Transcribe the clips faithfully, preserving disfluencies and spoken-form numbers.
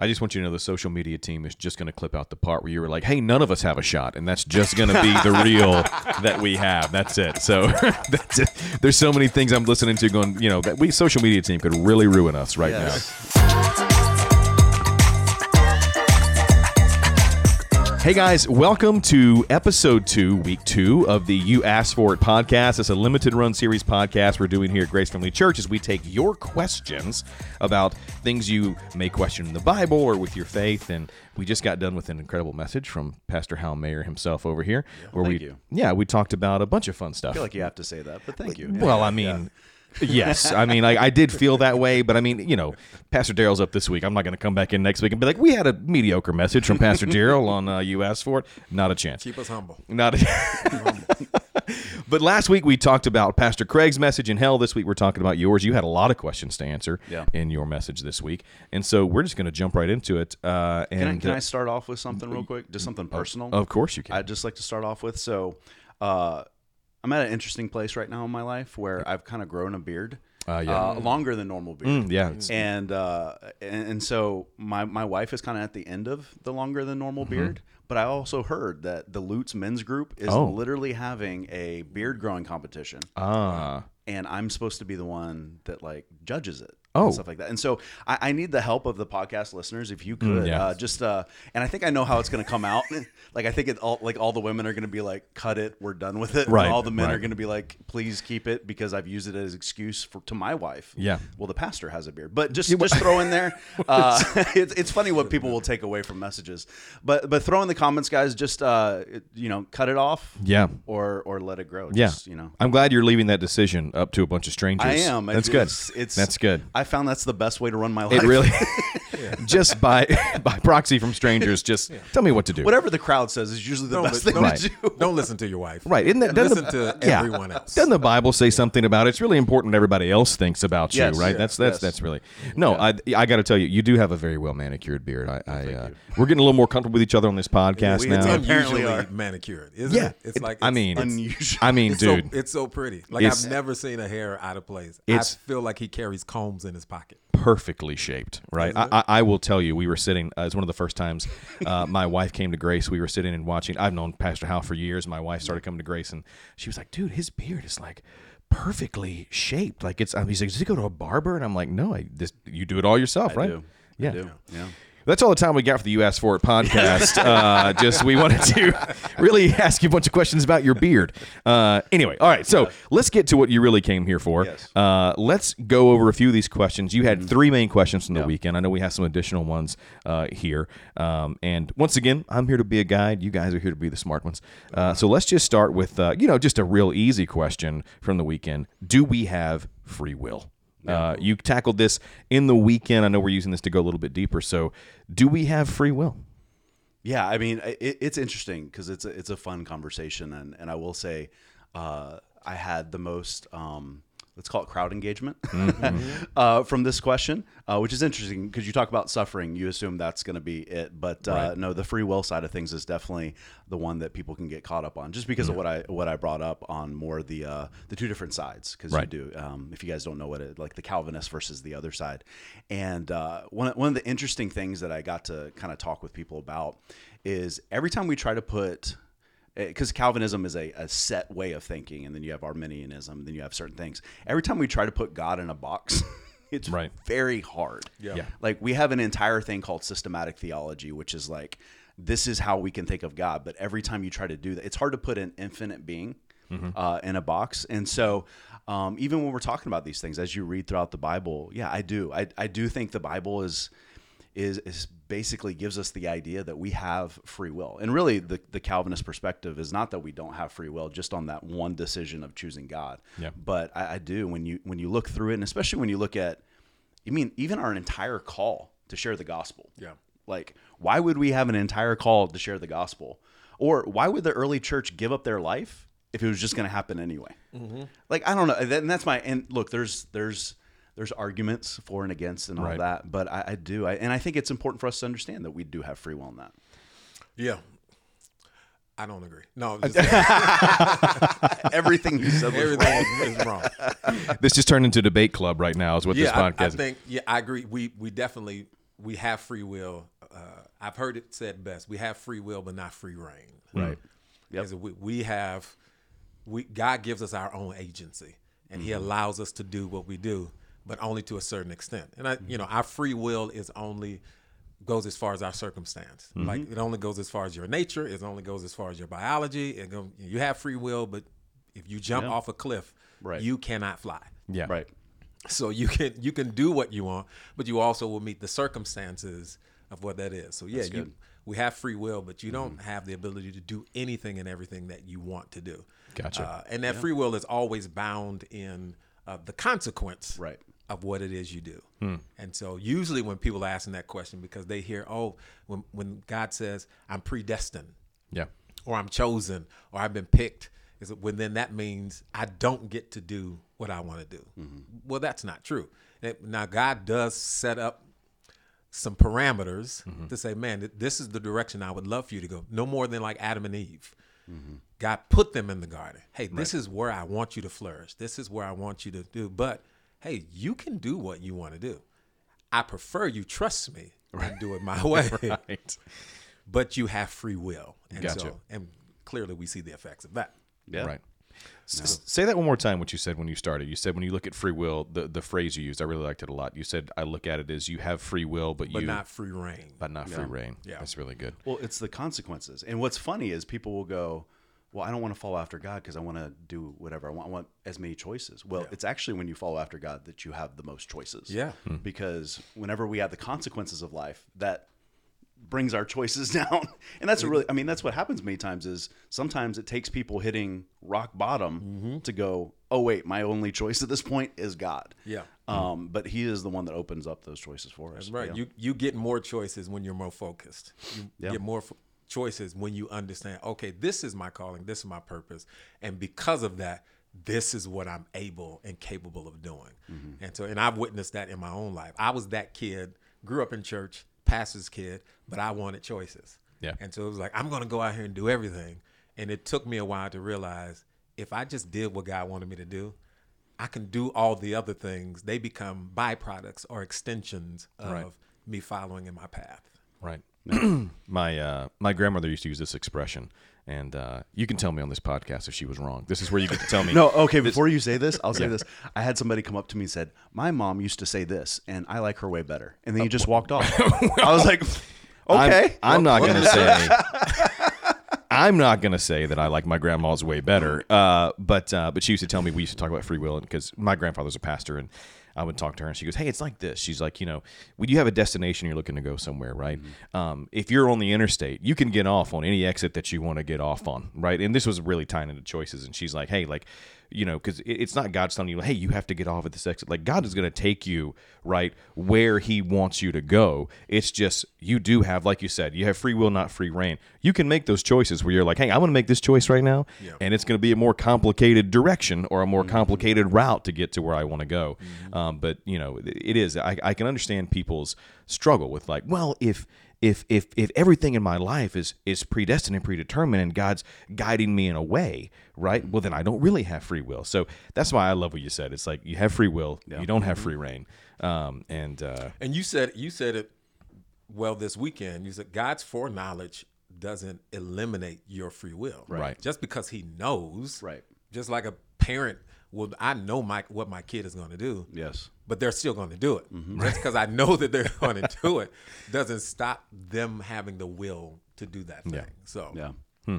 I just want you to know the social media team is just going to clip out the part where you were like, hey, none of us have a shot, and that's just going to be the real that we have. That's it. So that's it. There's so many things I'm listening to going, you know, that we social media team could really ruin us right yes. now. Hey, guys, welcome to episode two, week two of the You Asked For It podcast. It's a limited run series podcast we're doing here at Grace Family Church as we take your questions about things you may question in the Bible or with your faith. And we just got done with an incredible message from Pastor Hal Mayer himself over here. Where thank we, you. Yeah, we talked about a bunch of fun stuff. I feel like you have to say that, but thank you. Well, yeah. I mean... Yeah. Yes, I mean, I, I did feel that way, but I mean, you know, Pastor Daryl's up this week. I'm not going to come back in next week and be like, we had a mediocre message from Pastor Daryl on uh, You Asked For It. Not a chance. Keep us humble. Not a chance. But last week we talked about Pastor Craig's message in hell. This week we're talking about yours. You had a lot of questions to answer yeah. in your message this week, and so we're just going to jump right into it. Uh, and can I, can I start off with something real quick? Just something personal? Of course you can. I'd just like to start off with, so... Uh, I'm at an interesting place right now in my life where I've kind of grown a beard, uh, yeah. uh, longer than normal beard. Mm, yeah, it's... and uh, and and so my my wife is kind of at the end of the longer than normal mm-hmm. beard. But I also heard that the Lutes Men's Group is oh. literally having a beard growing competition. Ah, and I'm supposed to be the one that like judges it. Oh. And stuff like that. And so I, I need the help of the podcast listeners if you could mm, yes. uh, just uh, and I think I know how it's going to come out. Like I think it all like all the women are going to be like, cut it, we're done with it. Right, and all the men right. are going to be like, please keep it because I've used it as excuse for to my wife. Yeah. Well, the pastor has a beard, but just just throw in there. Uh, it's it's funny what people will take away from messages, but but throw in the comments, guys. Just uh, you know, cut it off. Yeah. Or or let it grow. Just, yeah. You know, I'm glad you're leaving that decision up to a bunch of strangers. I am. That's it's, good. It's, it's that's good. I found that's the best way to run my life. It really, yeah. just by by proxy from strangers. Just yeah. tell me what to do. Whatever the crowd says is usually the don't best li- thing right. to do. Don't listen to your wife. Right? Isn't that listen the, to yeah. everyone else? Doesn't the Bible say yeah. something about it? It's really important what everybody else thinks about yes. you, right? Yeah. That's that's yes. that's really no. Yeah. I I got to tell you, you do have a very well manicured beard. I, I uh, we're getting a little more comfortable with each other on this podcast yeah, we, now. It's unusually are. manicured, isn't yeah. it? It's it, like I mean, unusual. I mean, dude, so, it's so pretty. Like I've never seen a hair out of place. I feel like he carries combs in his pocket. Perfectly shaped, right? I, I, I will tell you, we were sitting, uh, it's one of the first times uh, my wife came to Grace. We were sitting and watching. I've known Pastor Hal for years. My wife started coming to Grace and she was like, dude, his beard is like perfectly shaped. Like it's, I mean, he's like, does he go to a barber? And I'm like, no, I, this, you do it all yourself, I right? Do. Yeah. I do. Yeah. That's all the time we got for the You Asked For It podcast. uh, just we wanted to really ask you a bunch of questions about your beard. Uh, anyway, all right, so yeah. let's get to what you really came here for. Yes. Uh, let's go over a few of these questions. You had three main questions from the yeah. weekend. I know we have some additional ones uh, here. Um, and once again, I'm here to be a guide. You guys are here to be the smart ones. Uh, so let's just start with, uh, you know, just a real easy question from the weekend. Do we have free will? Uh, you tackled this in the weekend. I know we're using this to go a little bit deeper. So do we have free will? Yeah, I mean, it, it's interesting because it's a, it's a fun conversation. And, and I will say uh, I had the most, um, let's call it crowd engagement mm-hmm. uh, from this question, uh, which is interesting because you talk about suffering. You assume that's going to be it. But uh, right. no, the free will side of things is definitely the one that people can get caught up on just because yeah. of what I what I brought up on more the uh, the two different sides. Because right. you do, um, if you guys don't know what it like the Calvinist versus the other side. And uh, one, one of the interesting things that I got to kind of talk with people about is every time we try to put because Calvinism is a, a set way of thinking, and then you have Arminianism, then you have certain things. Every time we try to put God in a box, it's right. very hard. Yeah. yeah. Like we have an entire thing called systematic theology, which is like, this is how we can think of God. But every time you try to do that, it's hard to put an infinite being mm-hmm. uh, in a box. And so um, even when we're talking about these things, as you read throughout the Bible, yeah, I do. I, I do think the Bible is... Is, is basically gives us the idea that we have free will. And really the, the Calvinist perspective is not that we don't have free will just on that one decision of choosing God. Yeah. But I, I do, when you when you look through it, and especially when you look at, I mean, even our entire call to share the gospel. Yeah. Like, why would we have an entire call to share the gospel? Or why would the early church give up their life if it was just going to happen anyway? Mm-hmm. Like, I don't know. And that's my, and look, there's there's... There's arguments for and against and all right. that, but I, I do. I, and I think it's important for us to understand that we do have free will in that. Yeah. I don't agree. No. Just everything you said was wrong. is wrong. This just turned into debate club right now is what yeah, this podcast I, I is. I think, yeah, I agree. We we definitely we have free will. Uh, I've heard it said best: we have free will, but not free reign. Right. Yep. We, we have. We God gives us our own agency, and mm-hmm. He allows us to do what we do, but only to a certain extent. And I, mm-hmm. you know, our free will is only goes as far as our circumstance. Mm-hmm. Like it only goes as far as your nature. It only goes as far as your biology. It go, you have free will, but if you jump yeah. off a cliff, right. you cannot fly. Yeah. Right. So you can you can do what you want, but you also will meet the circumstances of what that is. So yeah, you, we have free will, but you don't mm-hmm. have the ability to do anything and everything that you want to do. Gotcha. Uh, and that yeah. free will is always bound in uh, the consequence right. of what it is you do. Hmm. And so usually when people are asking that question, because they hear, oh, when when God says, I'm predestined, yeah, or I'm chosen, or I've been picked, is when then that means I don't get to do what I want to do. Mm-hmm. Well, that's not true. Now, God does set up some parameters mm-hmm. to say, man, this is the direction I would love for you to go. No more than like Adam and Eve. Mm-hmm. God put them in the garden. Hey, this right. is where I want you to flourish. This is where I want you to do. But, hey, you can do what you want to do. I prefer you trust me right. and do it my way. right. But you have free will. And gotcha. So, and clearly we see the effects of that. Yeah. Right. So no. Say that one more time, what you said when you started. You said when you look at free will, the, the phrase you used, I really liked it a lot. You said, I look at it as you have free will, but, but you... But not free reign. But not yeah. free reign. Yeah. That's really good. Well, it's the consequences. And what's funny is people will go, well, I don't want to follow after God because I want to do whatever I want. I want as many choices. Well, yeah. it's actually when you follow after God that you have the most choices. Yeah. Hmm. Because whenever we have the consequences of life, that... brings our choices down. And that's really, I mean, that's what happens many times is sometimes it takes people hitting rock bottom mm-hmm. to go, oh wait, my only choice at this point is God. Yeah. Um, but he is the one that opens up those choices for us. That's right. Yeah. You, you get more choices when you're more focused. You yeah. get more f- choices when you understand, okay, this is my calling, this is my purpose. And because of that, this is what I'm able and capable of doing. Mm-hmm. And so, and I've witnessed that in my own life. I was that kid, grew up in church, pastor's kid, but I wanted choices. Yeah. And so it was like, I'm going to go out here and do everything. And it took me a while to realize if I just did what God wanted me to do, I can do all the other things. They become byproducts or extensions of right. me following in my path. Right. my uh, my grandmother used to use this expression, and uh, you can tell me on this podcast if she was wrong. This is where you get to tell me. no, okay, before you say this, I'll say yeah. this. I had somebody come up to me and said, my mom used to say this, and I like her way better. And then you just walked off. well, I was like, okay. I'm, I'm not going to say I'm not going to say that I like my grandma's way better, uh, but uh, but she used to tell me, we used to talk about free will, because my grandfather's a pastor, and I would talk to her and she goes, hey, it's like this. She's like, you know, when you have a destination, you're looking to go somewhere, right? Mm-hmm. Um, if you're on the interstate, you can get off on any exit that you want to get off on, right? And this was really tying into choices. And she's like, hey, like, you know, because it's not God's telling you, hey, you have to get off at this exit. Like, God is going to take you, right, where he wants you to go. It's just you do have, like you said, you have free will, not free reign. You can make those choices where you're like, hey, I'm going to make this choice right now, yeah. and it's going to be a more complicated direction or a more mm-hmm. complicated route to get to where I want to go. Mm-hmm. Um, but, you know, it is. I, I can understand people's struggle with like, well, if... If if if everything in my life is is predestined and predetermined and God's guiding me in a way, right? Well, then I don't really have free will. So that's why I love what you said. It's like you have free will, yeah. you don't have free reign. Um, and uh, and you said you said it well this weekend. You said God's foreknowledge doesn't eliminate your free will, right? right. Just because He knows, right? Just like a parent. Well, I know my what my kid is going to do. Yes. But they're still going to do it. Mm-hmm. Just because I know that they're going to do it doesn't stop them having the will to do that thing. Yeah. So, yeah. Hmm.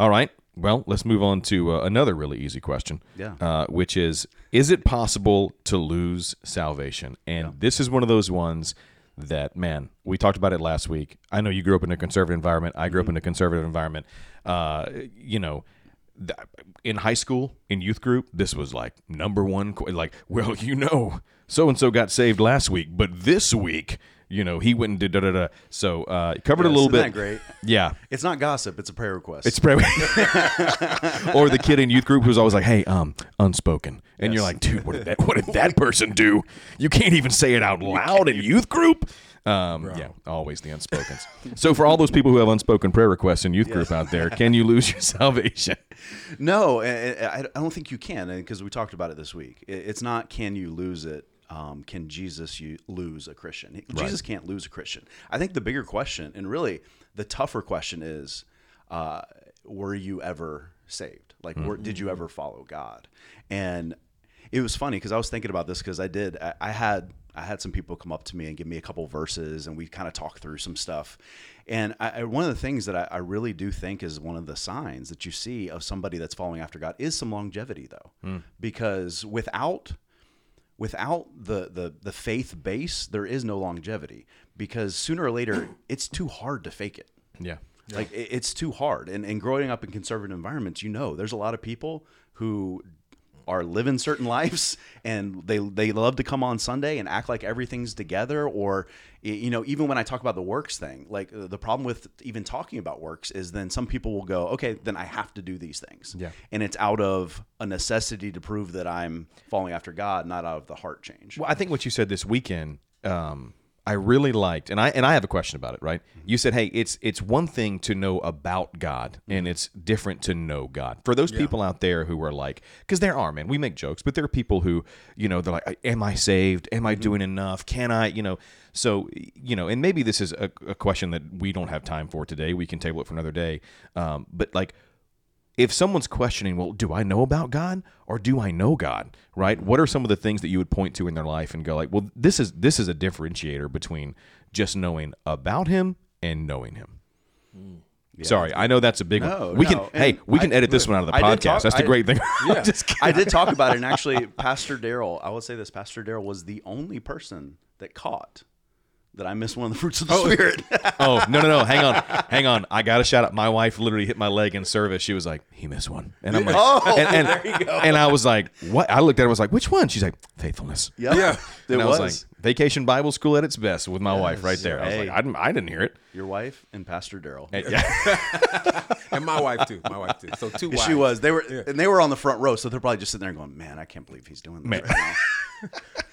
All right. Well, let's move on to uh, another really easy question, yeah. uh, which is, is it possible to lose salvation? And yeah. this is one of those ones that, man, we talked about it last week. I know you grew up in a conservative environment. I grew mm-hmm. up in a conservative environment. Uh, you know, in high school, in youth group, this was like number one, like, well, you know, so-and-so got saved last week, but this week, you know, he went and did da-da-da. So uh covered yes, a little bit. Isn't that great? Yeah. It's not gossip. It's a prayer request. It's prayer Or the kid in youth group who's always like, hey, um, unspoken. And yes. you're like, dude, what did that, what did that person do? You can't even say it out loud in youth group. Um, yeah, always the unspokens. So for all those people who have unspoken prayer requests in youth yes. group out there, can you lose your salvation? No, I don't think you can, because we talked about it this week. It's not can you lose it. um, can Jesus you lose a Christian? Right. Jesus can't lose a Christian. I think the bigger question, and really the tougher question, is, uh, were you ever saved? Like, mm-hmm. were, did you ever follow God? And it was funny because I was thinking about this because I did. I, I had I had some people come up to me and give me a couple verses, and we kind of talked through some stuff. And I, I, one of the things that I, I really do think is one of the signs that you see of somebody that's following after God is some longevity, though, mm. because without without the the the faith base, there is no longevity. Because sooner or later, it's too hard to fake it. Yeah, like yeah. It, it's too hard. And and growing up in conservative environments, you know, there's a lot of people who are living certain lives, and they they love to come on Sunday and act like everything's together. Or, you know, even when I talk about the works thing, like the problem with even talking about works is then some people will go, okay, then I have to do these things. Yeah. And it's out of a necessity to prove that I'm following after God, not out of the heart change. Well, I think what you said this weekend, um, I really liked, and I and I have a question about it, right? You said, hey, it's it's one thing to know about God, and it's different to know God. For those yeah. people out there who are like, because there are, man, we make jokes, but there are people who, you know, they're like, am I saved? Am I mm-hmm. doing enough? Can I, you know? So, you know, and maybe this is a, a question that we don't have time for today. We can table it for another day. Um, but like, if someone's questioning, well, do I know about God or do I know God, right? What are some of the things that you would point to in their life and go like, well, this is this is a differentiator between just knowing about him and knowing him. Mm. Yeah. Sorry, I know that's a big no, one. We no. can, and hey, we can I, edit this one out of the I podcast. Talk, that's the I, great thing. Yeah. I did talk about it, and actually, Pastor Daryl, I will say this, Pastor Daryl was the only person that caught that I missed one of the fruits of the oh, Spirit. oh, no, no, no. Hang on. Hang on. I got a shout out. My wife literally hit my leg in service. She was like, he missed one. And I'm like, oh, and, and, there you go. And I was like, what? I looked at her and was like, which one? She's like, faithfulness. Yep. Yeah. And it I was, was like, vacation Bible school at its best with my yes. wife right there. I was hey. like, I didn't, I didn't hear it. Your wife and Pastor Daryl. And, yeah. and my wife too. My wife too. So two wives. She was. They were, yeah. And they were on the front row. So they're probably just sitting there going, man, I can't believe he's doing this man. right now.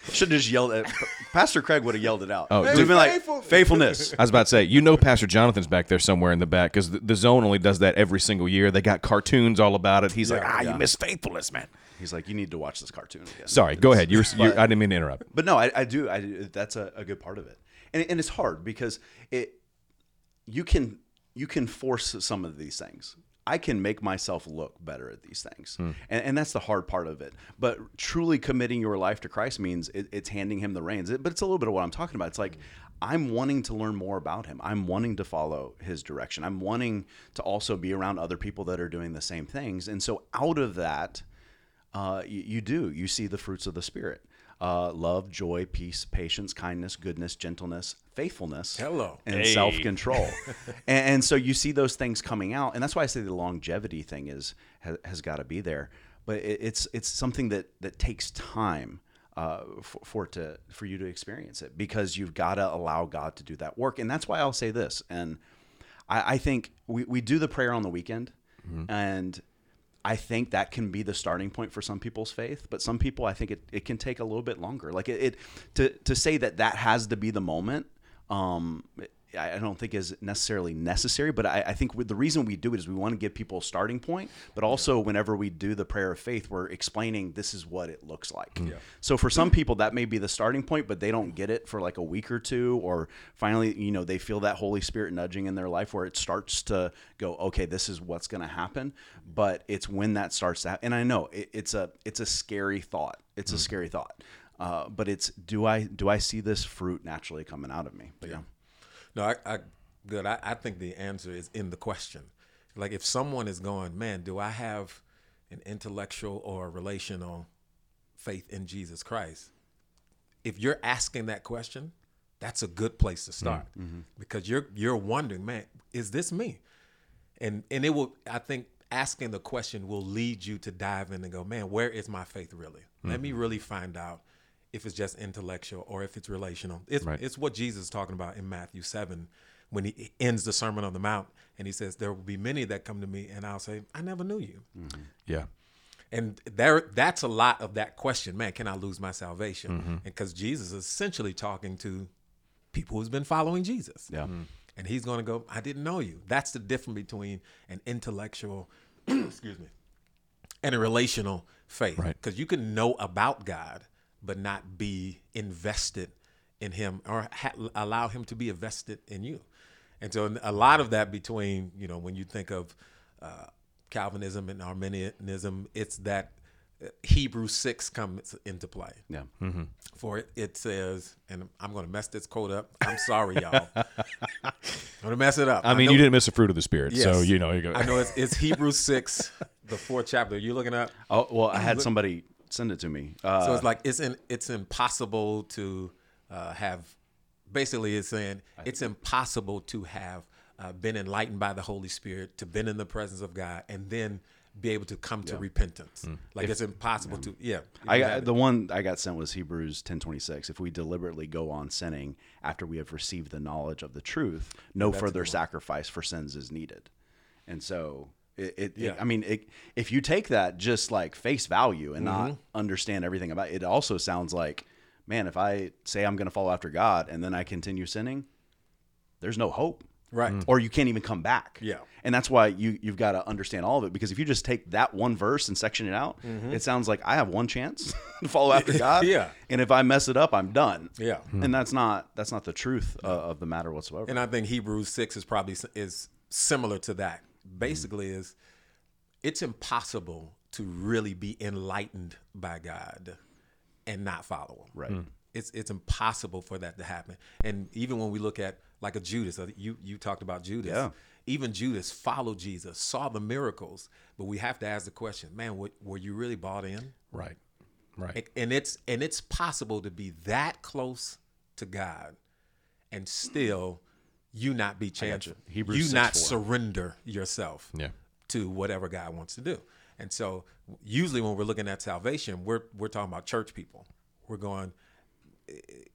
Should have just yelled at Pastor Craig. Would have yelled it out. Oh, dude. We've been like faithfulness. I was about to say, you know, Pastor Jonathan's back there somewhere in the back because the, the zone only does that every single year. They got cartoons all about it. He's yeah, like, ah, yeah. you miss faithfulness, man. He's like, you need to watch this cartoon again. Sorry, it's, go ahead. You're, but, I didn't mean to interrupt. But no, I, I do. I that's a, a good part of it, and and it's hard because it you can you can force some of these things. I can make myself look better at these things. Hmm. And, and that's the hard part of it. But truly committing your life to Christ means it, it's handing him the reins. It, but it's a little bit of what I'm talking about. It's like, hmm. I'm wanting to learn more about him. I'm wanting to follow his direction. I'm wanting to also be around other people that are doing the same things. And so out of that, uh, you, you do, you see the fruits of the Spirit. Uh, love, joy, peace, patience, kindness, goodness, gentleness, faithfulness, Hello. and hey. self-control. and, and so you see those things coming out. And that's why I say the longevity thing is has, has got to be there. But it, it's it's something that, that takes time uh, for, for, it to, for you to experience it because you've got to allow God to do that work. And that's why I'll say this. And I, I think we, we do the prayer on the weekend mm-hmm. and I think that can be the starting point for some people's faith, but some people, I think it, it can take a little bit longer. Like it, it to, to say that that has to be the moment, um, I don't think is necessarily necessary, but I, I think with the reason we do it is we want to give people a starting point, but also whenever we do the prayer of faith, we're explaining this is what it looks like. Yeah. So for some people that may be the starting point, but they don't get it for like a week or two, or finally, you know, they feel that Holy Spirit nudging in their life where it starts to go, okay, this is what's going to happen. But it's when that starts to happen. And I know it, it's a, it's a scary thought. It's mm. a scary thought. Uh, but it's, do I, do I see this fruit naturally coming out of me? But yeah. yeah. No, I, I good. I, I think the answer is in the question. Like if someone is going, man, do I have an intellectual or relational faith in Jesus Christ? If you're asking that question, that's a good place to start mm-hmm. because you're you're wondering, man, is this me? And and it will. I think asking the question will lead you to dive in and go, man, where is my faith really? Mm-hmm. Let me really find out. If it's just intellectual or if it's relational. It's, right. it's what Jesus is talking about in Matthew seven when he ends the Sermon on the Mount and he says, there will be many that come to me and I'll say, I never knew you. Mm-hmm. Yeah. And there, that's a lot of that question, man, can I lose my salvation? Mm-hmm. And because Jesus is essentially talking to people who's been following Jesus. Yeah. Mm-hmm. And he's going to go, I didn't know you. That's the difference between an intellectual, excuse me, and a relational faith. Because right. you can know about God but not be invested in him or ha- allow him to be invested in you. And so a lot of that between, you know, when you think of uh, Calvinism and Arminianism, it's that Hebrews six comes into play. Yeah. Mm-hmm. For it, it says, and I'm going to mess this quote up. I'm sorry, y'all. I'm going to mess it up. I mean, I know, you didn't miss the fruit of the Spirit. Yes. So, you know, you go. I know it's, it's Hebrews six, the fourth chapter. Are you looking up? Oh, well, I had look, somebody send it to me. Uh, so it's like, it's in, it's impossible to uh, have, basically it's saying it's impossible to have uh, been enlightened by the Holy Spirit, to been in the presence of God, and then be able to come yeah. to repentance. Mm. Like if, it's impossible yeah. to, yeah. I got, the one I got sent was Hebrews ten twenty-six. If we deliberately go on sinning after we have received the knowledge of the truth, no That's further sacrifice for sins is needed. And so it, it, yeah. it I mean, it, if you take that just like face value and mm-hmm. not understand everything about it, it also sounds like, man, if I say I'm going to follow after God and then I continue sinning, there's no hope. Right. Mm. Or you can't even come back. Yeah. And that's why you, you've got to understand all of it, because if you just take that one verse and section it out, mm-hmm. it sounds like I have one chance to follow after God. yeah. And if I mess it up, I'm done. Yeah. Mm. And that's not, that's not the truth uh, of the matter whatsoever. And I think Hebrews six is probably is similar to that. Basically mm. is it's impossible to really be enlightened by God and not follow him. Right. Mm. It's, it's impossible for that to happen. And even when we look at like a Judas, you you talked about Judas. Yeah. Even Judas followed Jesus, saw the miracles, but we have to ask the question, man, were, were you really bought in? Right, right. And, and it's and it's possible to be that close to God, and still you not be changed. You, Hebrews you six, not four. Surrender yourself yeah. to whatever God wants to do. And so, usually when we're looking at salvation, we're we're talking about church people. We're going,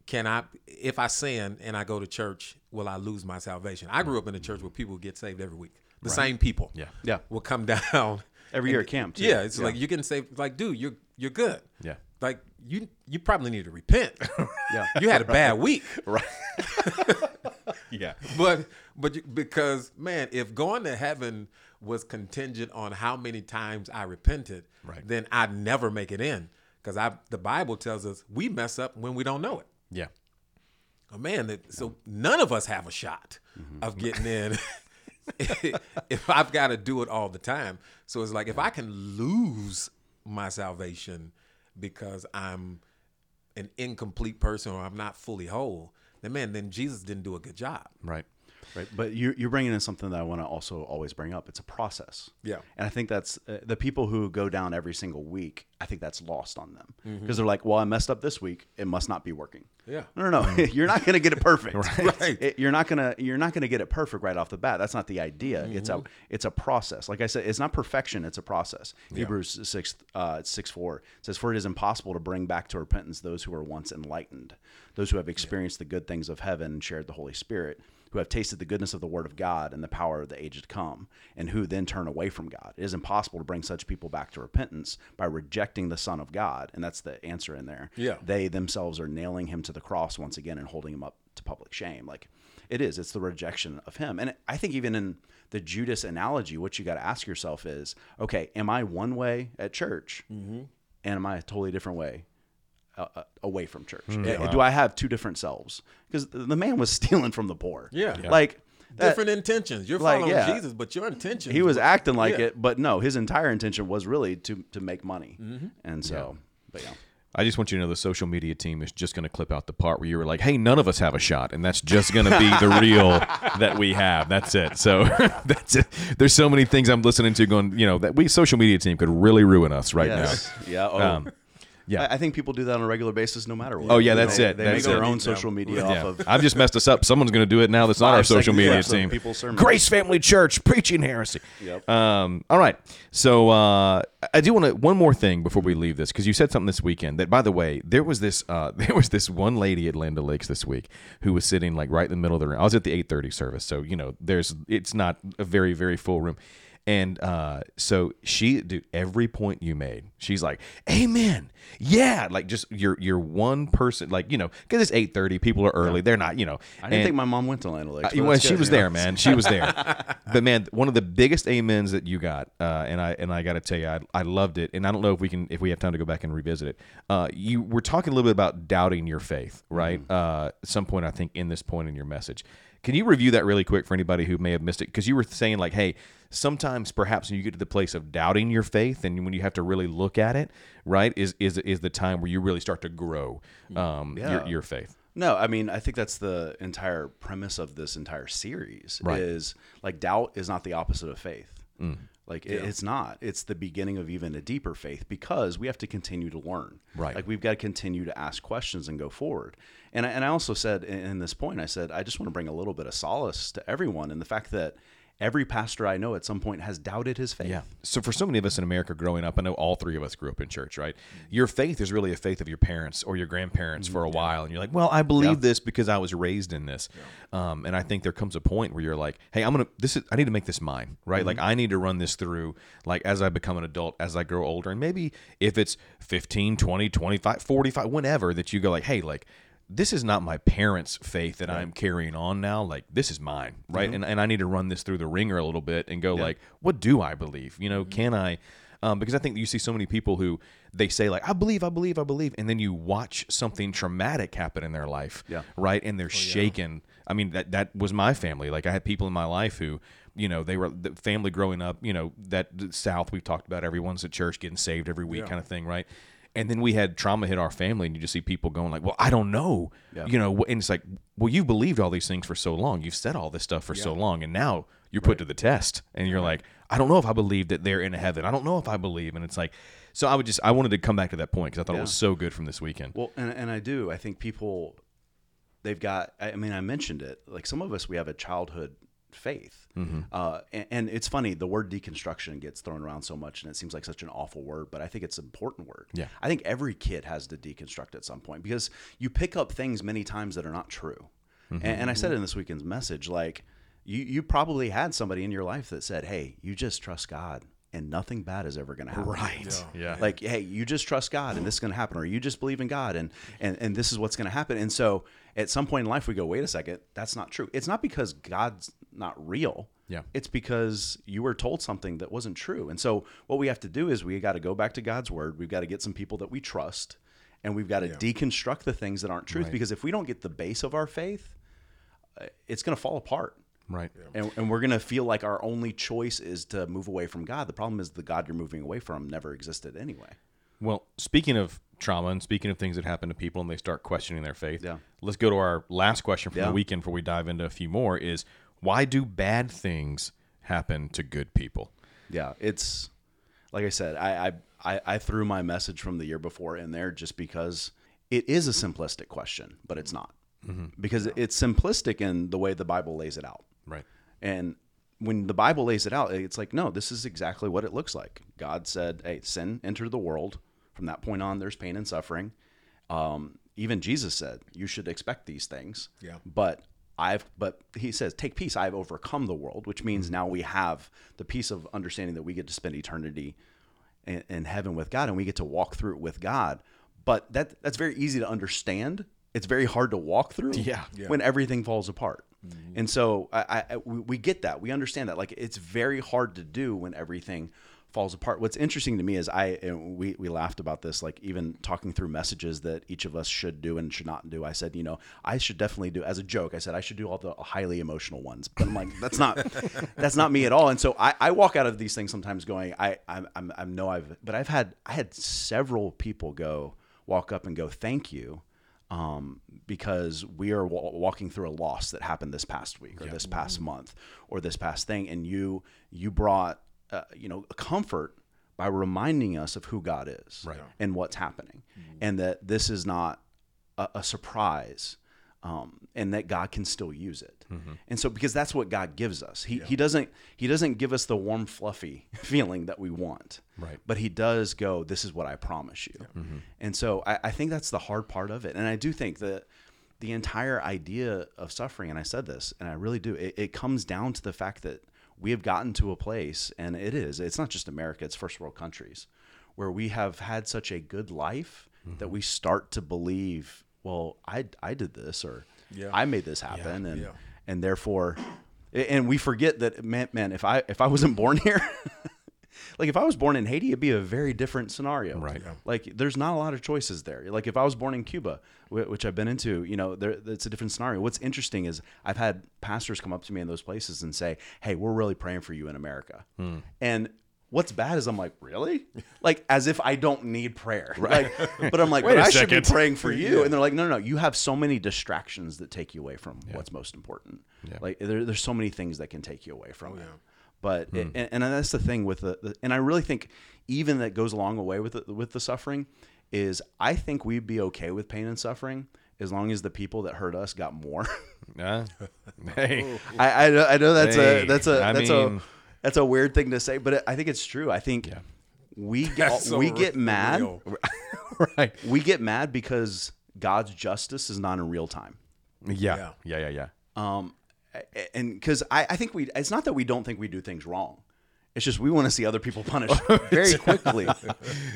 can I, if I sin and I go to church, will I lose my salvation? I grew up in a church where people get saved every week. The right. same people yeah. Yeah. will come down. Every year at camp. Too. Yeah. It's yeah. like, you're getting saved. Like, dude, you're, you're good. Yeah. Like you, you probably need to repent. yeah. You had a bad week. Right. yeah. But, but you, because man, if going to heaven was contingent on how many times I repented, right. then I'd never make it in. Because I, the Bible tells us we mess up when we don't know it. Yeah. Oh, man. That, so none of us have a shot mm-hmm. of getting in if I've got to do it all the time. So it's like if I can lose my salvation because I'm an incomplete person or I'm not fully whole, then, man, then Jesus didn't do a good job. Right. Right. But you're, you're bringing in something that I want to also always bring up. It's a process. Yeah. And I think that's uh, the people who go down every single week. I think that's lost on them because mm-hmm. they're like, well, I messed up this week. It must not be working. Yeah. No, no, no. Mm-hmm. You're not going to get it perfect. right. right. It, you're not going to, you're not going to get it perfect right off the bat. That's not the idea. Mm-hmm. It's a, it's a process. Like I said, it's not perfection. It's a process. Yeah. Hebrews six, uh, six, four says, for it is impossible to bring back to repentance those who were once enlightened, those who have experienced yeah. the good things of heaven and shared the Holy Spirit, who have tasted the goodness of the word of God and the power of the age to come, and who then turn away from God. It is impossible to bring such people back to repentance by rejecting the Son of God. And that's the answer in there. Yeah. They themselves are nailing him to the cross once again and holding him up to public shame. Like it is, it's the rejection of him. And I think even in the Judas analogy, what you got to ask yourself is, okay, am I one way at church? Mm-hmm. And am I a totally different way Uh, away from church? Yeah, wow. Do I have two different selves? Because the man was stealing from the poor. Yeah. yeah. Like that, different intentions. You're following like, yeah. Jesus, but your intention. He was, was acting like yeah. it, but no, his entire intention was really to, to make money. Mm-hmm. And so, yeah. but yeah. I just want you to know the social media team is just going to clip out the part where you were like, hey, none of us have a shot. And that's just going to be the real that we have. That's it. So that's it. There's so many things I'm listening to going, you know, that we social media team could really ruin us right yes. now. Yeah. Oh. Um, Yeah, I think people do that on a regular basis no matter what. Oh, yeah, that's they, it. They that's make it. Their own social media yeah. off of. I've just messed this up. Someone's going to do it now that's not our social media team. Grace Family Church, preaching heresy. Yep. Um, all right. So uh, I do want to, one more thing before we leave this, because you said something this weekend that, by the way, there was this uh, there was this one lady at Land O'Lakes this week who was sitting like right in the middle of the room. I was at the eight thirty service, so, you know, there's it's not a very, very full room. And uh, so she, dude, every point you made, she's like, amen. Yeah. Like just you're, you're one person, like, you know, cause it's eight thirty. People are early. They're not, you know, I didn't and, think my mom went to Land O'Lakes. Well, she good, was you know? there, man. She was there. But man, one of the biggest amens that you got, uh, and I, and I got to tell you, I, I loved it. And I don't know if we can, if we have time to go back and revisit it. Uh, you were talking a little bit about doubting your faith, right? Mm-hmm. Uh, at some point, I think in this point in your message, can you review that really quick for anybody who may have missed it? Because you were saying like, hey, sometimes perhaps when you get to the place of doubting your faith and when you have to really look at it, right, is is is the time where you really start to grow um, yeah. your, your faith. No, I mean, I think that's the entire premise of this entire series right. is like doubt is not the opposite of faith. Mm. Like yeah. it, it's not. It's the beginning of even a deeper faith because we have to continue to learn. Right. Like we've got to continue to ask questions and go forward. And I, and I also said in this point, I said, I just want to bring a little bit of solace to everyone in the fact that every pastor I know at some point has doubted his faith. Yeah. So for so many of us in America growing up, I know all three of us grew up in church, right? Your faith is really a faith of your parents or your grandparents for a while. And you're like, well, I believe yeah. this because I was raised in this. Yeah. Um, and I think there comes a point where you're like, hey, I'm going to, this is, I need to make this mine, right? Mm-hmm. Like I need to run this through, like as I become an adult, as I grow older. And maybe if it's fifteen, twenty, twenty-five, forty-five, whenever that you go like, hey, like, this is not my parents' faith that yeah. I'm carrying on now. Like, this is mine, right? Mm-hmm. And and I need to run this through the ringer a little bit and go yeah. like, what do I believe? You know, mm-hmm. can I? Um, because I think you see so many people who they say like, I believe, I believe, I believe. And then you watch something traumatic happen in their life, yeah. right? And they're oh, shaken. Yeah. I mean, that that was my family. Like I had people in my life who, you know, they were the family growing up, you know, that South we've talked about, everyone's at church getting saved every week yeah. kind of thing, right? And then we had trauma hit our family, and you just see people going like, well, I don't know, yeah. you know, and it's like, well, you believed all these things for so long. You've said all this stuff for yeah. so long, and now you're right. put to the test, and you're right. like, I don't know if I believe that they're in heaven. I don't know if I believe. And it's like, so I would just, I wanted to come back to that point because I thought yeah. it was so good from this weekend. Well, and, and I do. I think people, they've got, I mean, I mentioned it, like some of us, we have a childhood faith. Mm-hmm. Uh, and, and it's funny, the word deconstruction gets thrown around so much and it seems like such an awful word, but I think it's an important word. Yeah. I think every kid has to deconstruct at some point because you pick up things many times that are not true. Mm-hmm. And, and I said in this weekend's message, like you, you probably had somebody in your life that said, hey, you just trust God and nothing bad is ever going to happen. Right. Yeah. Like, hey, you just trust God and this is going to happen, or you just believe in God and, and, and this is what's going to happen. And so at some point in life we go, wait a second, that's not true. It's not because God's not real. Yeah. It's because you were told something that wasn't true. And so what we have to do is we got to go back to God's word. We've got to get some people that we trust and we've got to yeah. deconstruct the things that aren't truth right. because if we don't get the base of our faith, it's going to fall apart. Right. Yeah. And, and we're going to feel like our only choice is to move away from God. The problem is the God you're moving away from never existed anyway. Well, speaking of trauma and speaking of things that happen to people and they start questioning their faith, yeah. let's go to our last question from yeah. the weekend before we dive into a few more is, why do bad things happen to good people? Yeah, it's like I said, I, I, I threw my message from the year before in there just because it is a simplistic question, but it's not. Mm-hmm. Because it's simplistic in the way the Bible lays it out. Right. And when the Bible lays it out, it's like, no, this is exactly what it looks like. God said, hey, sin entered the world. From that point on, there's pain and suffering. Um, even Jesus said, you should expect these things. Yeah. But I've, but he says, take peace. I've overcome the world, which means mm-hmm. now we have the peace of understanding that we get to spend eternity in, in heaven with God and we get to walk through it with God. But that that's very easy to understand. It's very hard to walk through yeah. Yeah. when everything falls apart. Mm-hmm. And so I, I, we get that. We understand that. Like it's very hard to do when everything falls apart. What's interesting to me is I, and we, we laughed about this, like even talking through messages that each of us should do and should not do. I said, you know, I should definitely do as a joke. I said, I should do all the highly emotional ones, but I'm like, that's not, that's not me at all. And so I, I walk out of these things sometimes going, I, I'm, I'm, I know I've, but I've had, I had several people go walk up and go, thank you. Um, because we are w- walking through a loss that happened this past week or yeah. this past month or this past thing. And you, you brought, uh, you know, comfort by reminding us of who God is right. and what's happening mm-hmm. and that this is not a, a surprise, um, and that God can still use it. Mm-hmm. And so, because that's what God gives us, he, yeah. he doesn't, he doesn't give us the warm, fluffy feeling that we want, right. but he does go, this is what I promise you. Yeah. Mm-hmm. And so I, I think that's the hard part of it. And I do think that the entire idea of suffering, and I said this, and I really do, it, it comes down to the fact that we have gotten to a place, and it is, it's not just America, it's first world countries, where we have had such a good life mm-hmm. that we start to believe, well, I, I did this, or yeah. I made this happen. Yeah. And, yeah. and therefore, and we forget that, man, man, if I, if I wasn't born here, like if I was born in Haiti, it'd be a very different scenario. Right. Yeah. Like there's not a lot of choices there. Like if I was born in Cuba, which I've been into, you know, there, it's a different scenario. What's interesting is I've had pastors come up to me in those places and say, hey, we're really praying for you in America. Mm. And what's bad is I'm like, really? Like, as if I don't need prayer. Right. Like, but I'm like, but I second. should be praying for you. Yeah. And they're like, no, no, no. You have so many distractions that take you away from yeah. what's most important. Yeah. Like there, there's so many things that can take you away from oh, it. Yeah. But, hmm. it, and, and that's the thing with the, the, and I really think even that goes along the way with the, with the suffering is I think we'd be okay with pain and suffering as long as the people that hurt us got more. uh, hey. I, I know, I know that's hey. a, that's a, I that's mean, a, That's a weird thing to say, but it, I think it's true. I think yeah. we get, so we get mad. Right. We get mad because God's justice is not in real time. Yeah. Yeah. Yeah. Yeah. yeah. Um, and because I, I think we, it's not that we don't think we do things wrong. It's just we want to see other people punished very quickly for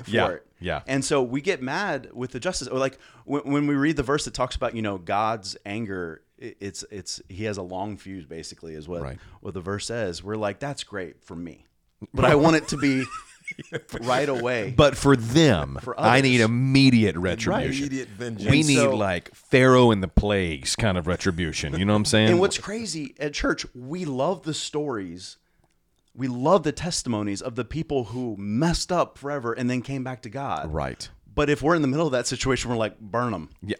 yeah, it. Yeah. And so we get mad with the justice. Or like when, when we read the verse that talks about, you know, God's anger, it's it's he has a long fuse, basically, is what, right. what the verse says. We're like, that's great for me. But I want it to be right away. But for them, for I need immediate retribution. Right. Immediate vengeance. We need so, like Pharaoh and the plagues kind of retribution. You know what I'm saying? And what's crazy, at church, we love the stories. We love the testimonies of the people who messed up forever and then came back to God. Right. But if we're in the middle of that situation, we're like, burn them. Yeah.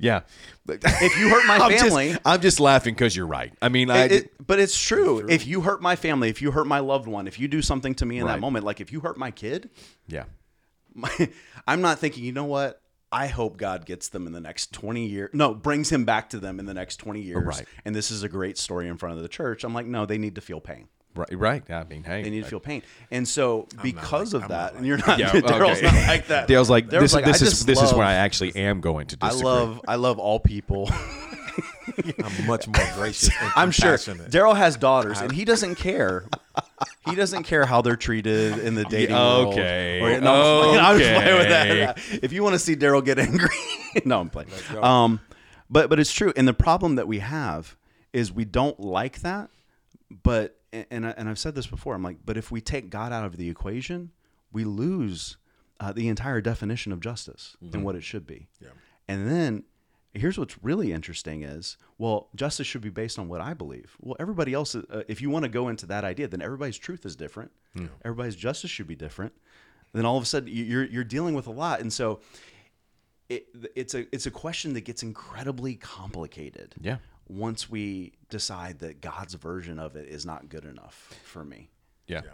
Yeah. If you hurt my I'm family. Just, I'm just laughing because you're right. I mean, I. It, it, but it's true. It's true. If you hurt my family, if you hurt my loved one, if you do something to me in right. that moment, like if you hurt my kid. Yeah. My, I'm not thinking, you know what? I hope God gets them in the next twenty years. No, brings him back to them in the next twenty years. Right. And this is a great story in front of the church. I'm like, no, they need to feel pain. Right. Right. I mean, hey. They need I, to feel pain. And so I'm because like, of I'm that, like, and you're not, yeah, Daryl's okay. not like that. Daryl's like, Daryl's this, like, this is this love, is where I actually am going to disagree. I love, I love all people. I'm much more gracious and I'm sure Daryl has daughters and he doesn't care. He doesn't care how they're treated in the dating world. Okay. Or, no, okay. I'm just playing with that. If you want to see Daryl get angry. No, I'm playing. Um, but, but it's true. And the problem that we have is we don't like that. But, and, and I've said this before, I'm like, but if we take God out of the equation, we lose uh, the entire definition of justice mm-hmm. and what it should be. Yeah. And then here's what's really interesting is, well, justice should be based on what I believe. Well, everybody else, uh, if you want to go into that idea, then everybody's truth is different. Yeah. Everybody's justice should be different. Then all of a sudden you're you're dealing with a lot. And so it, it's a it's a question that gets incredibly complicated. Yeah. Once we decide that God's version of it is not good enough for me. Yeah. yeah.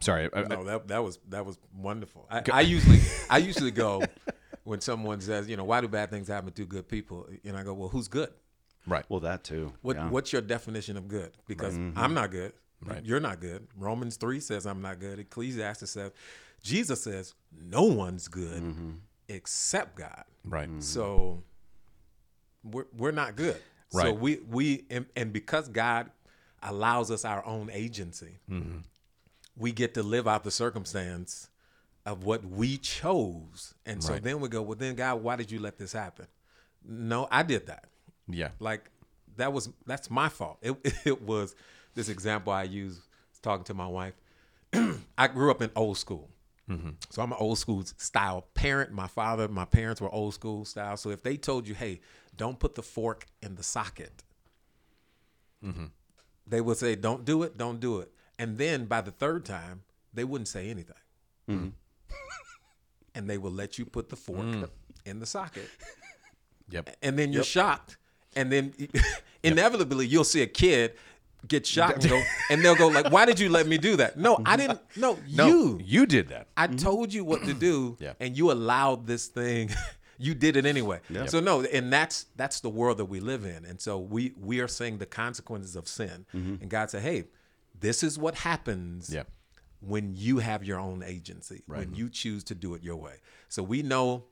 Sorry. I, no, I, that that was that was wonderful. I, I usually I usually go when someone says, you know, why do bad things happen to good people? And I go, well, who's good? Right. Well, that too. What, yeah. What's your definition of good? Because mm-hmm. I'm not good. Right. You're not good. Romans three says I'm not good. Ecclesiastes says, Jesus says, no one's good mm-hmm. except God. Right. Mm-hmm. So we're, we're not good. Right. So we, we and, and because God allows us our own agency, mm-hmm. we get to live out the circumstance of what we chose. And so right. then we go, well, then God, why did you let this happen? No, I did that. Yeah. Like that was, that's my fault. It, it was this example I used talking to my wife. I grew up in old school. Mm-hmm. So I'm an old school style parent. My father, my parents were old school style. So if they told you, hey, don't put the fork in the socket, mm-hmm. they would say, don't do it. Don't do it. And then by the third time, they wouldn't say anything. Mm-hmm. And they will let you put the fork mm. in the socket. Yep. And then you're yep. shocked. And then inevitably yep. you'll see a kid get shocked and, go, and they'll go like, why did you let me do that? No, I didn't. No, no you. You did that. I mm-hmm. told you what to do yeah. and you allowed this thing. You did it anyway. Yep. So no, and that's that's the world that we live in. And so we, we are seeing the consequences of sin. Mm-hmm. And God said, hey, this is what happens. Yeah. When you have your own agency, right. when you choose to do it your way. So we know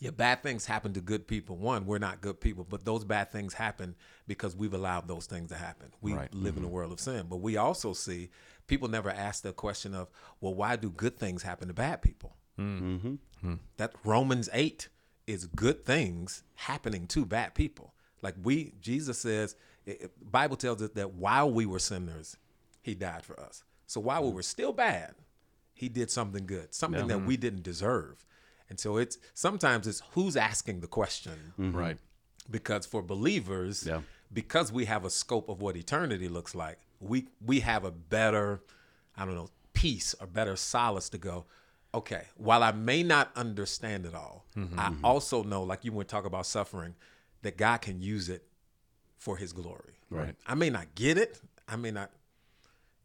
yeah, bad things happen to good people. One, we're not good people, but those bad things happen because we've allowed those things to happen. We right. live mm-hmm. in a world of sin. But we also see people never ask the question of, well, why do good things happen to bad people? Mm-hmm. Mm-hmm. That Romans eight is good things happening to bad people. Like we, Jesus says, it, Bible tells us that while we were sinners, he died for us. So while mm-hmm. we were still bad, he did something good, something yeah. that we didn't deserve. And so it's sometimes it's who's asking the question, mm-hmm. right? Because for believers, yeah. because we have a scope of what eternity looks like, we we have a better, I don't know, peace or better solace to go, okay, while I may not understand it all, mm-hmm. I also know, like you would talk about suffering, that God can use it for his glory. Right. I may not get it. I may not.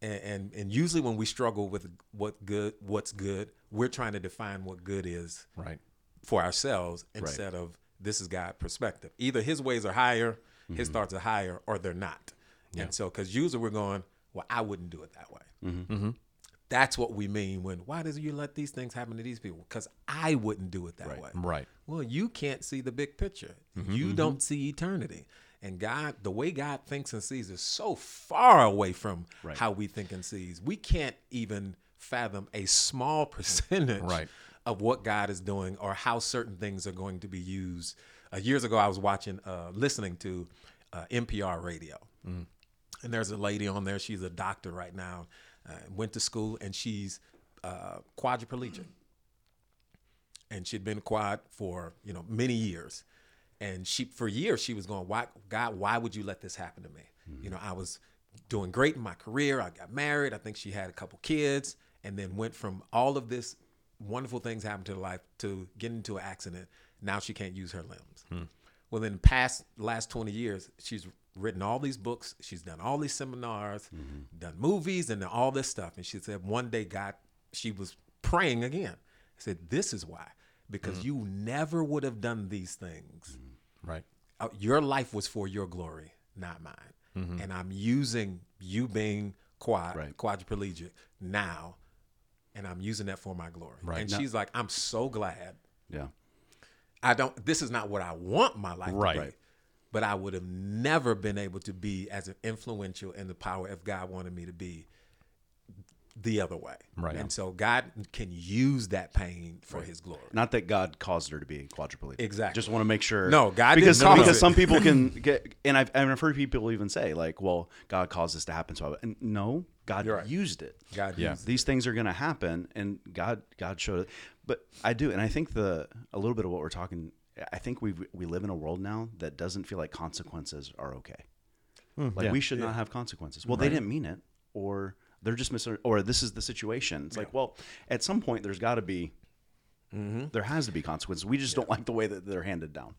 And, and and usually when we struggle with what good, what's good, we're trying to define what good is right. for ourselves instead right. of this is God's perspective. Either his ways are higher, mm-hmm. his thoughts are higher, or they're not. Yeah. And so, because usually we're going, well, I wouldn't do it that way. Mm-hmm. Mm-hmm. That's what we mean when, why does you let these things happen to these people? Because I wouldn't do it that right. way. Right. Well, you can't see the big picture. Mm-hmm. You mm-hmm. don't see eternity. And God, the way God thinks and sees is so far away from right. how we think and sees. We can't even fathom a small percentage right. of what God is doing or how certain things are going to be used. Uh, years ago, I was watching, uh, listening to uh, N P R radio. Mm. And there's a lady on there. She's a doctor right now, uh, went to school, and she's uh, quadriplegic. And she'd been quad for, you know, many years. And she, for years, she was going, why, God, why would you let this happen to me? Mm-hmm. You know, I was doing great in my career. I got married. I think she had a couple kids, and then went from all of this wonderful things happened to her life to getting into an accident. Now she can't use her limbs. Hmm. Well, in the past, last twenty years, she's written all these books. She's done all these seminars, mm-hmm. done movies, and all this stuff. And she said one day God, she was praying again. I said, this is why. Because mm-hmm. you never would have done these things. Mm-hmm. Right. Uh, your life was for your glory, not mine. Mm-hmm. And I'm using you being quad, right. quadriplegic now, and I'm using that for my glory. Right. And now, she's like, I'm so glad. Yeah. I don't, this is not what I want my life right. to be. But I would have never been able to be as influential in the power if God wanted me to be the other way. Right. And so God can use that pain for right. his glory. Not that God caused her to be quadriplegic. Exactly. Just want to make sure. No, God because, didn't cause Because it. Some people can get, and I've, I've heard people even say like, well, God caused this to happen. So I, and no, God right. used it. God yeah. used These it. Things are going to happen and God, God showed it. But I do. And I think the, a little bit of what we're talking, I think we we live in a world now that doesn't feel like consequences are okay. Mm, like yeah. we should yeah. not have consequences. Well, right. they didn't mean it or they're just missing, or this is the situation. It's yeah. like, well, at some point there's got to be, mm-hmm. there has to be consequences. We just yeah. don't like the way that they're handed down.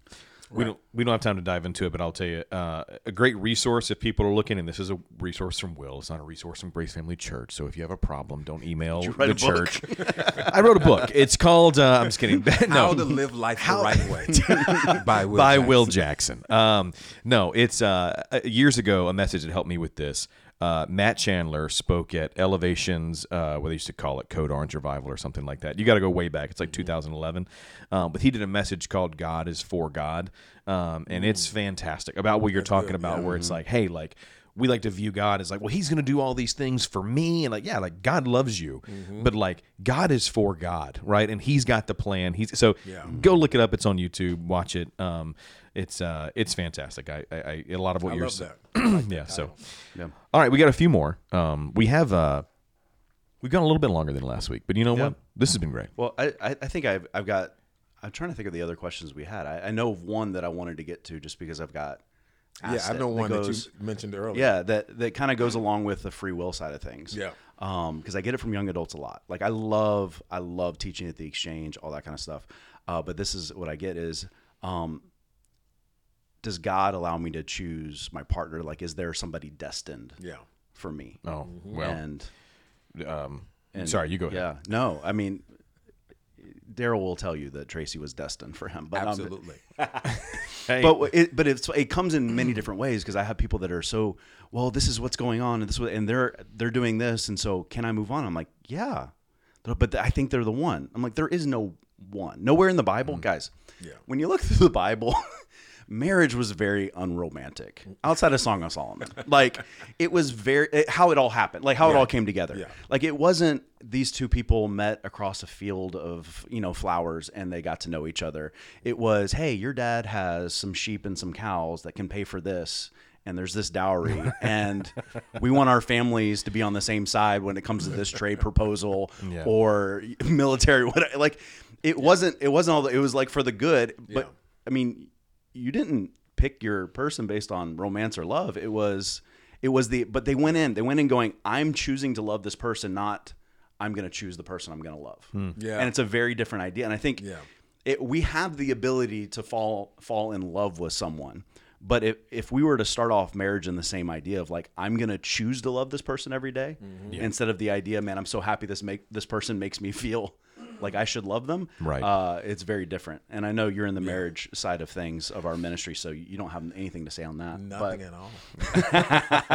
Right. We don't, we don't have time to dive into it, but I'll tell you uh, a great resource if people are looking, and this is a resource from Will. It's not a resource from Grace Family Church. So if you have a problem, don't email the church. I wrote a book. It's called, uh, I'm just kidding. no. How to Live Life How... the Right Way by Will by Jackson. Will Jackson. Um, no, it's uh, years ago, a message that helped me with this. Uh, Matt Chandler spoke at Elevations, uh, what they used to call it, Code Orange Revival or something like that. You got to go way back. It's like two thousand eleven. Um, but he did a message called God is for God. Um, and it's fantastic about what you're That's talking good. About yeah. where it's like, hey, like, we like to view God as like, well, he's going to do all these things for me. And like, yeah, like God loves you, mm-hmm. but like God is for God. Right. And he's got the plan. He's so yeah. go look it up. It's on YouTube. Watch it. Um, it's, uh, it's fantastic. I, I, I a lot of what I you're saying. Like yeah. So, yeah. all right. We got a few more. Um, we have, uh, we've gone a little bit longer than last week, but you know yeah. what? This has been great. Well, I, I think I've, I've got, I'm trying to think of the other questions we had. I, I know of one that I wanted to get to just because I've got, Yeah, I know that one goes, that you mentioned earlier. Yeah, that, that kind of goes along with the free will side of things. Yeah, because um, I get it from young adults a lot. Like I love, I love teaching at the exchange, all that kind of stuff. Uh, but this is what I get is, um, does God allow me to choose my partner? Like, is there somebody destined? Yeah. for me? Oh well. And, um, and sorry, you go ahead. Yeah, no, I mean. Daryl will tell you that Tracy was destined for him, but absolutely. hey. But it, but it's, it comes in many different ways because I have people that are so well. This is what's going on, and this and they're they're doing this, and so can I move on? I'm like, yeah, but I think they're the one. I'm like, there is no one. Nowhere in the Bible, mm-hmm. guys, yeah. when you look through the Bible, marriage was very unromantic outside of Song of Solomon. Like, it was very, it, how it all happened, like how yeah. it all came together. Yeah. Like, it wasn't these two people met across a field of, you know, flowers and they got to know each other. It was, hey, your dad has some sheep and some cows that can pay for this. And there's this dowry, and we want our families to be on the same side when it comes to this trade proposal yeah. or military. What like it yeah. wasn't, it wasn't all the, it was like for the good, but yeah. I mean, you didn't pick your person based on romance or love. It was, it was the, but they went in, they went in going, I'm choosing to love this person, not I'm going to choose the person I'm going to love. Hmm. Yeah. And it's a very different idea. And I think yeah. it, we have the ability to fall, fall in love with someone. But if, if we were to start off marriage in the same idea of like, I'm going to choose to love this person every day mm-hmm. yeah. instead of the idea, man, I'm so happy this make this person makes me feel like I should love them. Right. Uh, it's very different. And I know you're in the yeah. marriage side of things of our ministry, so you don't have anything to say on that. Nothing but.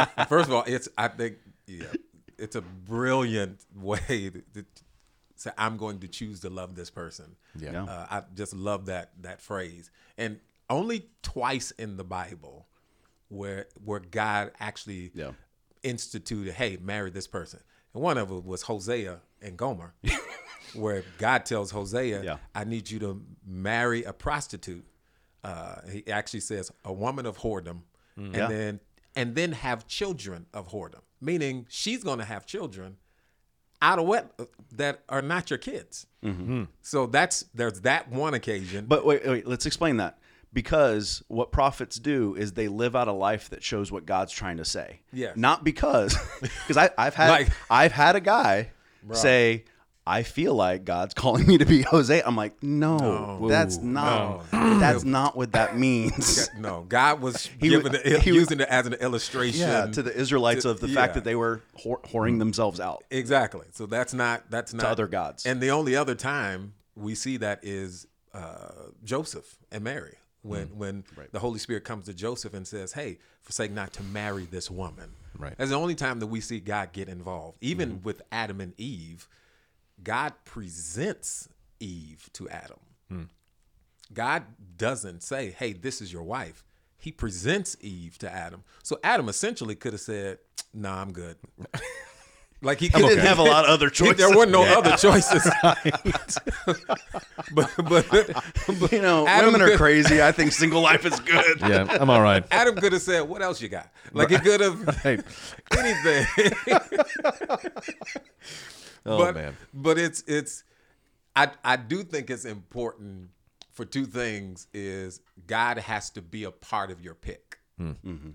At all. First of all, it's, I think yeah, it's a brilliant way to, to say, I'm going to choose to love this person. Yeah. Uh, I just love that, that phrase. And, only twice in the Bible where where God actually yeah. instituted, hey, marry this person. And one of them was Hosea and Gomer, where God tells Hosea, yeah. I need you to marry a prostitute. Uh, he actually says, a woman of whoredom, mm-hmm. and yeah. then and then have children of whoredom, meaning she's going to have children out of wet that are not your kids. Mm-hmm. So that's there's that one occasion. But wait, wait, let's explain that. Because what prophets do is they live out a life that shows what God's trying to say. Yeah. Not because, because I've had like, I've had a guy bro. say, I feel like God's calling me to be Hosea. I'm like, no, no that's not no. that's not what that means. No, God was he, giving the, he using was, it as an illustration yeah, to the Israelites to, of the yeah. fact that they were wh- whoring themselves out. Exactly. So that's not that's not to other gods. And the only other time we see that is uh, Joseph and Mary. When mm, when right. the Holy Spirit comes to Joseph and says, hey, forsake not to marry this woman. Right. That's the only time that we see God get involved. Even mm-hmm. with Adam and Eve, God presents Eve to Adam. Mm. God doesn't say, hey, this is your wife. He presents Eve to Adam. So Adam essentially could have said, nah, I'm good. Like he, could, he didn't okay. have a lot of other choices. There weren't no yeah. other choices. but, but, but you know, Adam women could, are crazy. I think single life is good. Yeah, I'm all right. Adam could have said, "What else you got?" Like he could have right. anything. oh but, man! But it's it's. I I do think it's important for two things: is God has to be a part of your pick. Mm-hmm.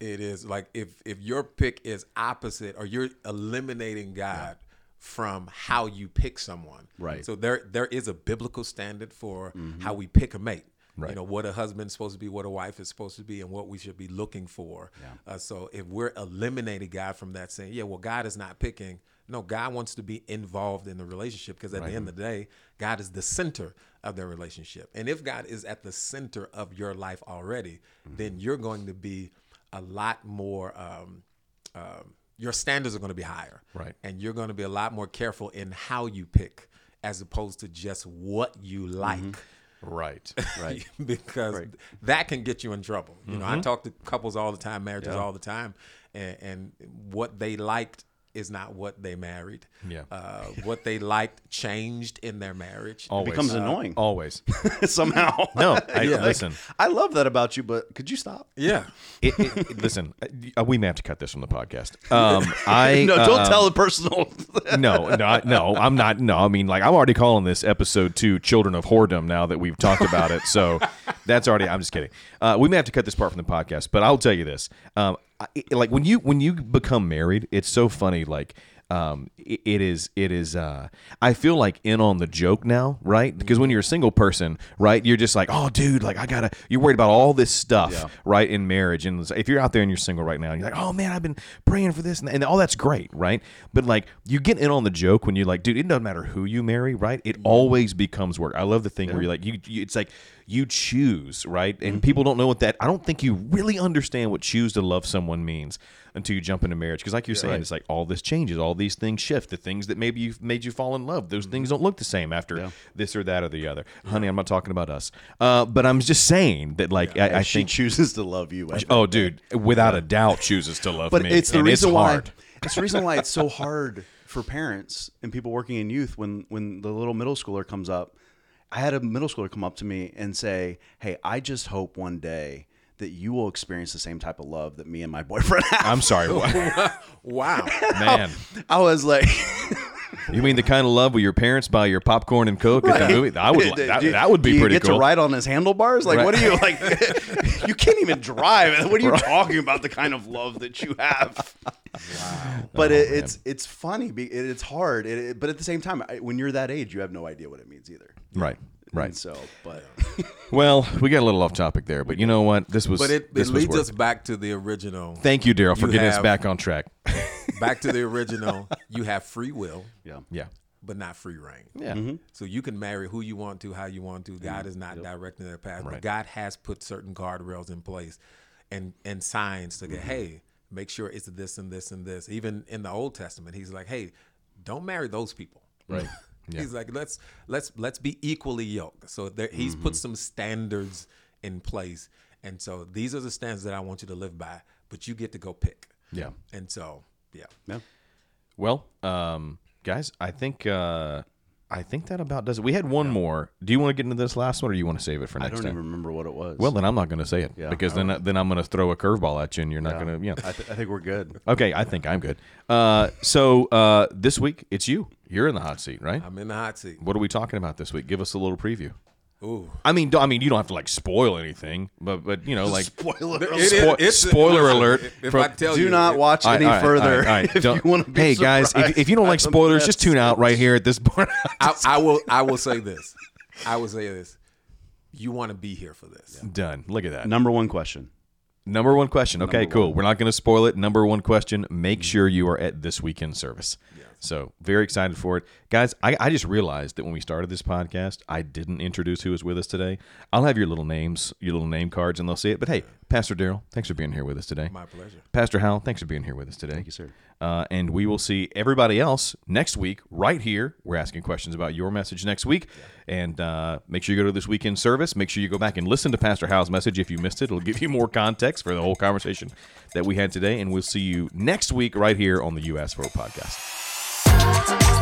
It is like if if your pick is opposite or you're eliminating God yeah. from how you pick someone. Right. So there there is a biblical standard for mm-hmm. how we pick a mate. Right. You know, what a husband's supposed to be, what a wife is supposed to be, and what we should be looking for. Yeah. Uh, so if we're eliminating God from that saying, yeah, well, God is not picking. No, God wants to be involved in the relationship because at right. the end of the day, God is the center of their relationship. And if God is at the center of your life already, mm-hmm. then you're going to be a lot more, um, um, your standards are going to be higher. Right. And you're going to be a lot more careful in how you pick as opposed to just what you like. Mm-hmm. Right. Right. because right. that can get you in trouble. You mm-hmm. know, I talk to couples all the time, marriages yeah. all the time, and, and what they liked is not what they married. Yeah. Uh, what they liked changed in their marriage. Always. It becomes uh, annoying. Always. Somehow. No, I, yeah, listen. Like, I love that about you, but could you stop? Yeah. It, it, it, listen, we may have to cut this from the podcast. Um, I No, don't um, tell it personal. no, no, no, I'm not. No, I mean, like, I'm already calling this episode two Children of Whoredom now that we've talked about it. So that's already, I'm just kidding. Uh, we may have to cut this part from the podcast, but I'll tell you this. Um, I, like when you when you become married, it's so funny. Like um, it, it is it is. Uh, I feel like in on the joke now, right? Because when you're a single person, right, you're just like, oh, dude, like I gotta. You're worried about all this stuff, yeah. right, in marriage. And if you're out there and you're single right now, and you're like, oh man, I've been praying for this, and, and all that's great, right? But like you get in on the joke when you're like, dude, it doesn't matter who you marry, right? It always becomes work. I love the thing yeah. where you're like, you, you it's like. you choose, right? And mm-hmm. people don't know what that, I don't think you really understand what choose to love someone means until you jump into marriage. Because like you're yeah, saying, right. it's like all this changes, all these things shift. The things that maybe you've made you fall in love, those mm-hmm. things don't look the same after yeah. this or that or the other. Yeah. Honey, I'm not talking about us. Uh, but I'm just saying that like, yeah, I, I she think. She chooses to love you. I oh, dude, without yeah. a doubt chooses to love but me. But it's the and reason it's why, hard. It's the reason why it's so hard for parents and people working in youth when, when the little middle schooler comes up. I had a middle schooler come up to me and say, hey, I just hope one day that you will experience the same type of love that me and my boyfriend have. I'm sorry. Wow. Man. I was like... You mean the kind of love where your parents buy your popcorn and Coke right. at the movie? I would, that, you, that would be do you pretty get cool. get to ride on his handlebars? Like, right. what are you, like, you can't even drive. What are you right. talking about, the kind of love that you have? Wow. But oh, it, it's it's funny. It's hard. It, it, but at the same time, when you're that age, you have no idea what it means either. Right. Right. And so, but well, we got a little off topic there, but you know what? This was. But it, it leads us back to the original. Thank you, Daryl, for you getting have, us back on track. Back to the original. You have free will. Yeah. Yeah. But not free reign. Yeah. Mm-hmm. So you can marry who you want to, how you want to. God mm-hmm. is not yep. directing their path, right. but God has put certain guardrails in place, and and signs to mm-hmm. get. Hey, make sure it's this and this and this. Even in the Old Testament, He's like, hey, don't marry those people. Right. Yeah. He's like, let's let's let's be equally yoked. So there, he's mm-hmm. put some standards in place, and so these are the standards that I want you to live by. But you get to go pick. Yeah. And so, yeah. Yeah. Well, um, guys, I think uh, I think that about does it. We had one yeah. more. Do you want to get into this last one, or do you want to save it for next time? I don't time? even remember what it was. Well, then I'm not going to say it yeah, because then I, then I'm going to throw a curveball at you, and you're not yeah. going to. Yeah. I, th- I think we're good. Okay, I think I'm good. Uh, so uh, this week it's you. You're in the hot seat, right? I'm in the hot seat. What are we talking about this week? Give us a little preview. Ooh. I mean, I mean, you don't have to like spoil anything, but but you know, like spoiler, it, it, spo- it's, spoiler it's, alert. If from, I tell do you, not watch I, any I, further. I, I, I, if you want to be hey guys, if, if you don't like spoilers, just tune out right here at this point. I, I will. I will say this. I will say this. You want to be here for this? Yeah. Done. Look at that. Number one question. Number one question. Okay, Number cool. One. We're not going to spoil it. Number one question. Make sure you are at this weekend service. Yes. So very excited for it. Guys, I, I just realized that when we started this podcast, I didn't introduce who was with us today. I'll have your little names, your little name cards, and they'll see it. But hey, Pastor Daryl, thanks for being here with us today. My pleasure. Pastor Hal, thanks for being here with us today. Thank you, sir. Uh, and we will see everybody else next week right here. We're asking questions about your message next week. Yeah. And uh, make sure you go to this weekend service. Make sure you go back and listen to Pastor Hal's message if you missed it. It'll give you more context for the whole conversation that we had today. And we'll see you next week right here on the You Asked For It podcast.